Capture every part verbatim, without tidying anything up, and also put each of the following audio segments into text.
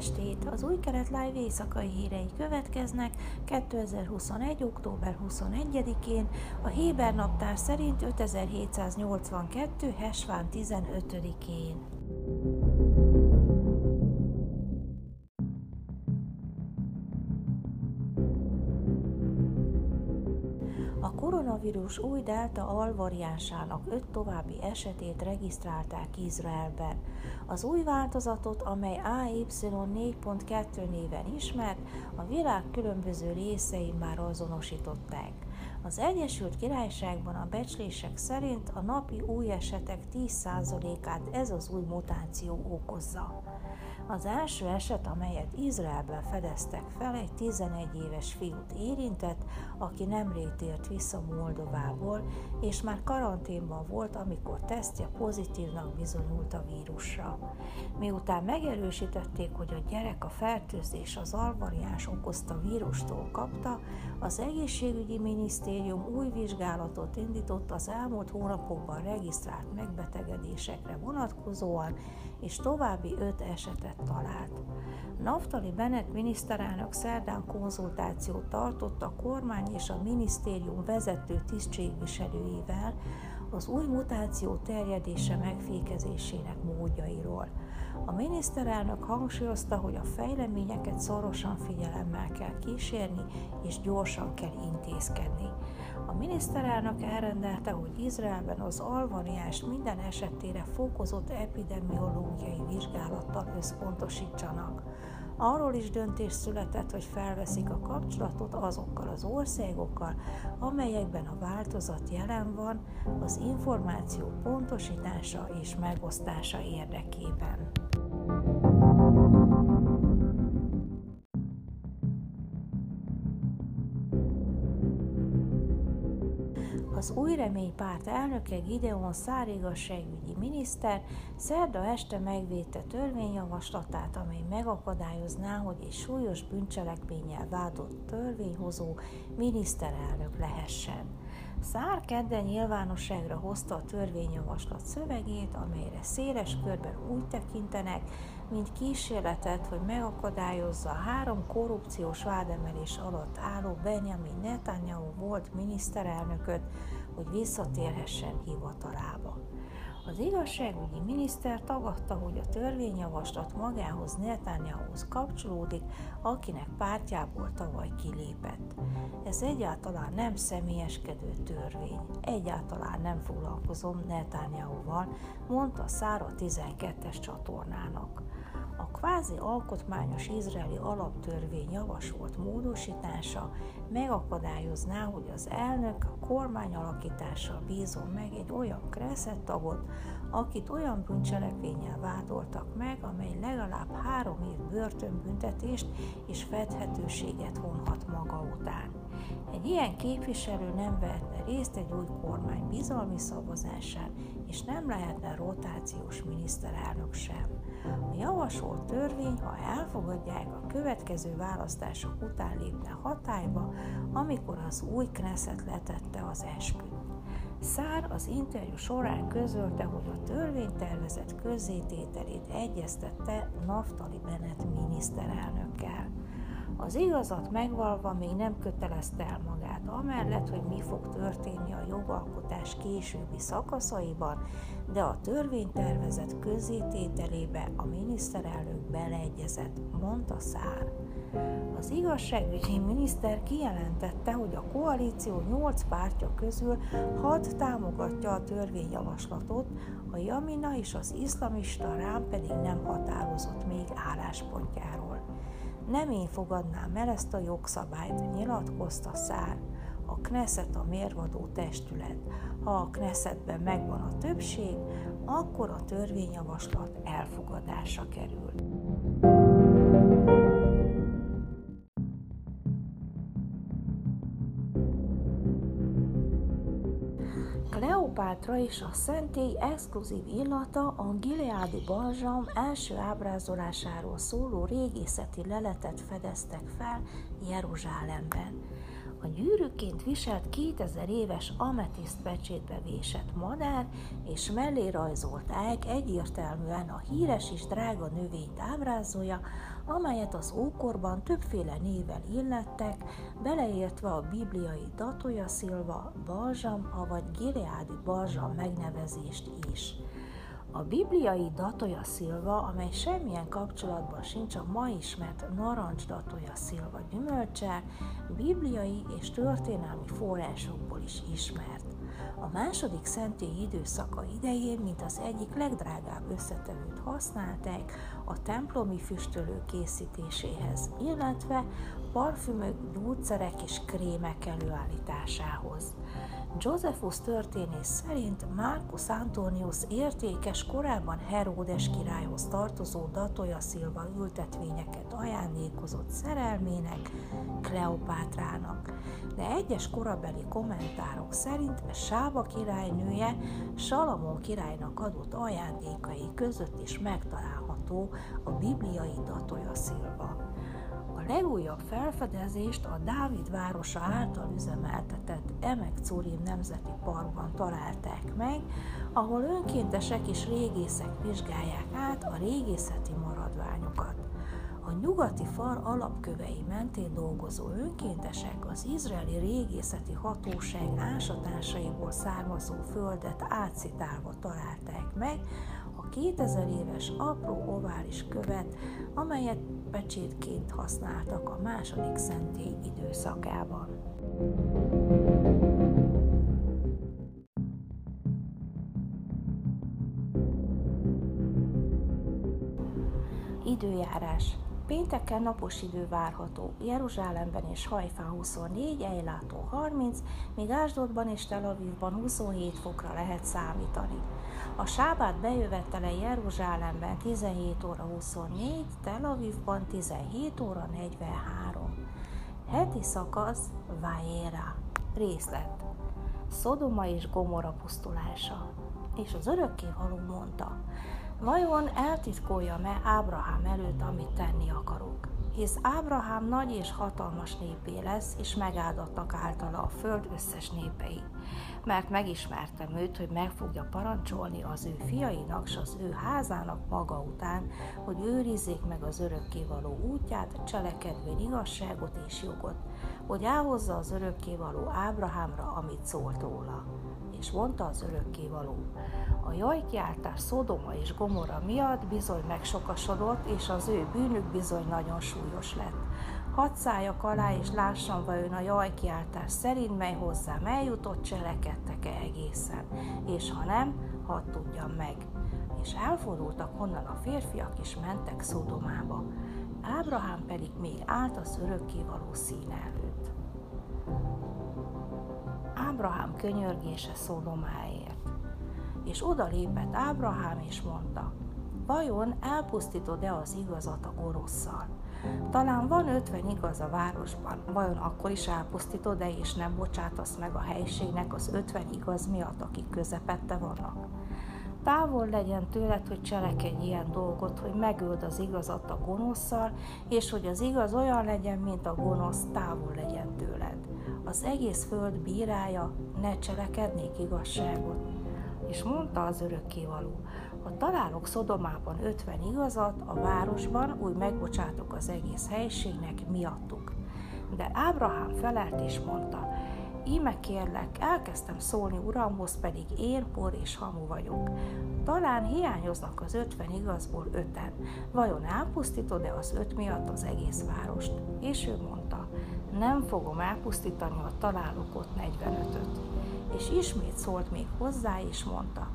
estét! Az Új Kelet Live éjszakai hírei következnek kétezer-huszonegy. október huszonegyedikén, a héber naptár szerint ötezer-hétszáznyolcvankettő. hesván tizenötödikén. A koronavírus új delta-alvariánsának öt további esetét regisztrálták Izraelben. Az új változatot, amely á ipszilon négy pont kettő néven ismert, a világ különböző részein már azonosították. Az Egyesült Királyságban a becslések szerint a napi új esetek tíz százalékát ez az új mutáció okozza. Az első eset, amelyet Izraelben fedeztek fel, egy tizenegy éves fiút érintett, aki nemrég tért vissza Moldovából, és már karanténban volt, amikor tesztje pozitívnak bizonyult a vírusra. Miután megerősítették, hogy a gyerek a fertőzés az alvariáns okozta vírustól kapta, az egészségügyi minisztérium új vizsgálatot indított az elmúlt hónapokban regisztrált megbetegedésekre vonatkozóan, és további öt esetet talált. Naftali Bennett miniszterelnök szerdán konzultációt tartott a kormány és a minisztérium vezető tisztségviselőivel az új mutáció terjedése megfékezésének módjairól. A miniszterelnök hangsúlyozta, hogy a fejleményeket szorosan figyelemmel kell kísérni és gyorsan kell intézkedni. A miniszterelnök elrendelte, hogy Izraelben az alvariáns minden esetére fokozott epidemiológiai vizsgálattal összpontosítsanak. Arról is döntés született, hogy felveszik a kapcsolatot azokkal az országokkal, amelyekben a változat jelen van, az információ pontosítása és megosztása érdekében. Az Új Reménypárt elnöke, Gideon Szá'ár igazságügyi miniszter szerda este megvédte törvényjavaslatát, amely megakadályozná, hogy egy súlyos bűncselekménnyel vádolt törvényhozó miniszterelnök lehessen. Szá'ár kedden nyilvánosságra hozta a törvényjavaslat szövegét, amelyre széles körben úgy tekintenek, mint kísérletet, hogy megakadályozza a három korrupciós vádemelés alatt álló Benjamin Netanyahu volt miniszterelnököt, hogy visszatérhessen hivatalába. Az igazságügyi miniszter tagadta, hogy a törvényjavaslat magához Netanyahuhoz kapcsolódik, akinek pártjából tavaly kilépett. Ez egyáltalán nem személyeskedő törvény, egyáltalán nem foglalkozom Netanyahuval, mondta Szá'ár a tizenkettes csatornának. A kvázi alkotmányos izraeli alaptörvény javasolt módosítása megakadályozná, hogy az elnök a kormányalakítással bízon meg egy olyan Knesset tagot, akit olyan bűncselekménnyel vádoltak meg, amely legalább három év börtönbüntetést és fedhetőséget vonhat maga után. Egy ilyen képviselő nem vehetne részt egy új kormány bizalmi szavazásán, és nem lehetne rotációs miniszterelnök sem. A javasolt törvény, ha elfogadják, a következő választások után lépne hatályba, amikor az új Knesset letette az esküt. Szá'ár az interjú során közölte, hogy a törvénytervezet közzétételét egyeztette Naftali Bennett miniszterelnökkel. Az igazat megvalva még nem kötelezte el magát, amellett, hogy mi fog történni a jogalkotás későbbi szakaszaiban, de a törvénytervezet közzétételébe a miniszterelnök beleegyezett, mondta Szá'ár. Az igazságügyi miniszter kijelentette, hogy a koalíció nyolc pártja közül hat támogatja a törvényjavaslatot, a Jamina és az iszlamista Rám pedig nem határozott még álláspontjáról. Nem én fogadnám el ezt a jogszabályt, nyilatkozta Szá'ár. A Knesset a mérvadó testület. Ha a Knessetben megvan a többség, akkor a törvényjavaslat elfogadásra kerül. Kleopátra és a szentély exkluzív illata a Gileádi Balzsam első ábrázolásáról szóló régészeti leletet fedeztek fel Jeruzsálemben. a gyűrűként viselt kétezer éves ametiszt pecsétbe vésett madár és mellé rajzolt ág egyértelműen a híres és drága növényt ábrázolja, amelyet az ókorban többféle néven illettek, beleértve a bibliai datolyaszilva, balzsam, avagy gileádi balzsam megnevezést is. A bibliai datolyaszilva, amely semmilyen kapcsolatban sincs a ma ismert narancs datolyaszilva gyümölccsel, bibliai és történelmi forrásokból is ismert. A második szentély időszaka idején, mint az egyik legdrágább összetevőt használták a templomi füstölő készítéséhez, illetve parfümök, gyógyszerek és krémek előállításához. Josephus történész szerint Marcus Antonius értékes, korábban Heródes királyhoz tartozó datolyaszilva ültetvényeket ajándékozott szerelmének, Kleopátrának, de egyes korabeli kommentárok szerint Sába királynője Salamon királynak adott ajándékai között is megtalálható a bibliai datolyaszilva. A legújabb felfedezést a Dávid városa által üzemeltetett Emek-Curim nemzeti parkban találták meg, ahol önkéntesek és régészek vizsgálják át a régészeti maradványokat. A nyugati fal alapkövei mentén dolgozó önkéntesek az Izraeli Régészeti Hatóság ásatásaiból származó földet átszitálva találták meg, a kétezer éves apró ovális követ, amelyet pecsétként használtak a második szentély időszakában. Időjárás. Pénteken napos idő várható, Jeruzsálemben és Hajfán huszonnégy, Ejlátó harminc, míg Ásdodban és Tel Avivban huszonhét fokra lehet számítani. A Sábát bejövetele Jeruzsálemben tizenhét óra huszonnégy, Tel Avivban tizenhét óra negyvenhárom. Hetiszakasz, Vájéra. Részlet. Szodoma és Gomora pusztulása. És az örökkévaló mondta: vajon eltitkoljam-e Ábrahám előtt, amit tenni akarok? Hisz Ábrahám nagy és hatalmas népé lesz, és megáldattak általa a föld összes népei. Mert megismertem őt, hogy meg fogja parancsolni az ő fiainak s az ő házának maga után, hogy őrizzék meg az örökkévaló útját, cselekedvén igazságot és jogot, hogy elhozza az örökkévaló Ábrahámra, amit szólt róla. És mondta az örökkévaló: a jajkiáltás Szodoma és Gomora miatt bizony megsokasodott, és az ő bűnük bizony nagyon súlyos lett. Hadd szálljak alá, és lássam, vajon a jajkiáltás szerint, mely hozzám eljutott, cselekedtek-e egészen, és ha nem, hadd tudjam meg. És elfordultak onnan a férfiak, és mentek Szodomába. Ábrahám pedig még állt az örökkévaló szín előtt. Ábrahám könyörgése Szodomáért. És oda lépett Ábrahám, és mondta: vajon elpusztítod-e az igazat a gonoszszal? Talán van ötven igaz a városban, vajon akkor is elpusztítod-e, és nem bocsátasz meg a helységnek az ötven igaz miatt, akik közepette vannak? Távol legyen tőled, hogy cselekedj ilyen dolgot, hogy megöld az igazat a gonoszszal, és hogy az igaz olyan legyen, mint a gonosz, távol legyen tőled. Az egész föld bírája, ne cselekednék igazságot. És mondta az örökkévaló: ha találok Szodomában ötven igazat a városban, úgy megbocsátok az egész helyiségnek miattuk. De Ábrahám felelt és mondta: íme kérlek, elkezdtem szólni uramhoz, pedig én por és hamu vagyok. Talán hiányoznak az ötven igazból öten. Vajon elpusztítod-e az öt miatt az egész várost? És ő mondta: nem fogom elpusztítani, ha találok ott negyvenötöt. És ismét szólt még hozzá, és mondta: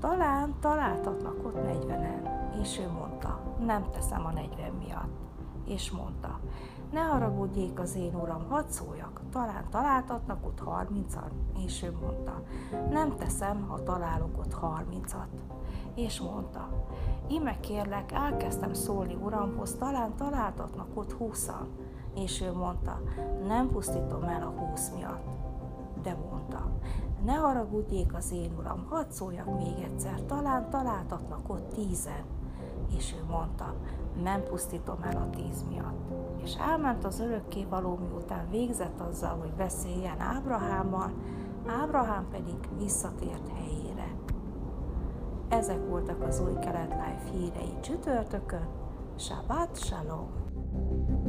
talán találtatnak ott negyvenen. És ő mondta: nem teszem a negyven miatt. És mondta: ne haragudjék az én uram, hadd szóljak, talán találtatnak ott harmincan. És ő mondta: nem teszem, ha találok ott harmincat. És mondta: íme kérlek, elkezdtem szólni uramhoz, talán találtatnak ott húszan. És ő mondta: nem pusztítom el a húsz miatt. De mondta: ne haragudjék az én uram, hadd szóljak még egyszer, talán találtatnak ott tízen. És ő mondta: nem pusztítom el a tíz miatt. És elment az Örökkévaló, miután végzett azzal, hogy beszéljen Ábrahámmal, Ábrahám pedig visszatért helyére. Ezek voltak az Új Kelet Live hírei csütörtökön. Sábát, shalom!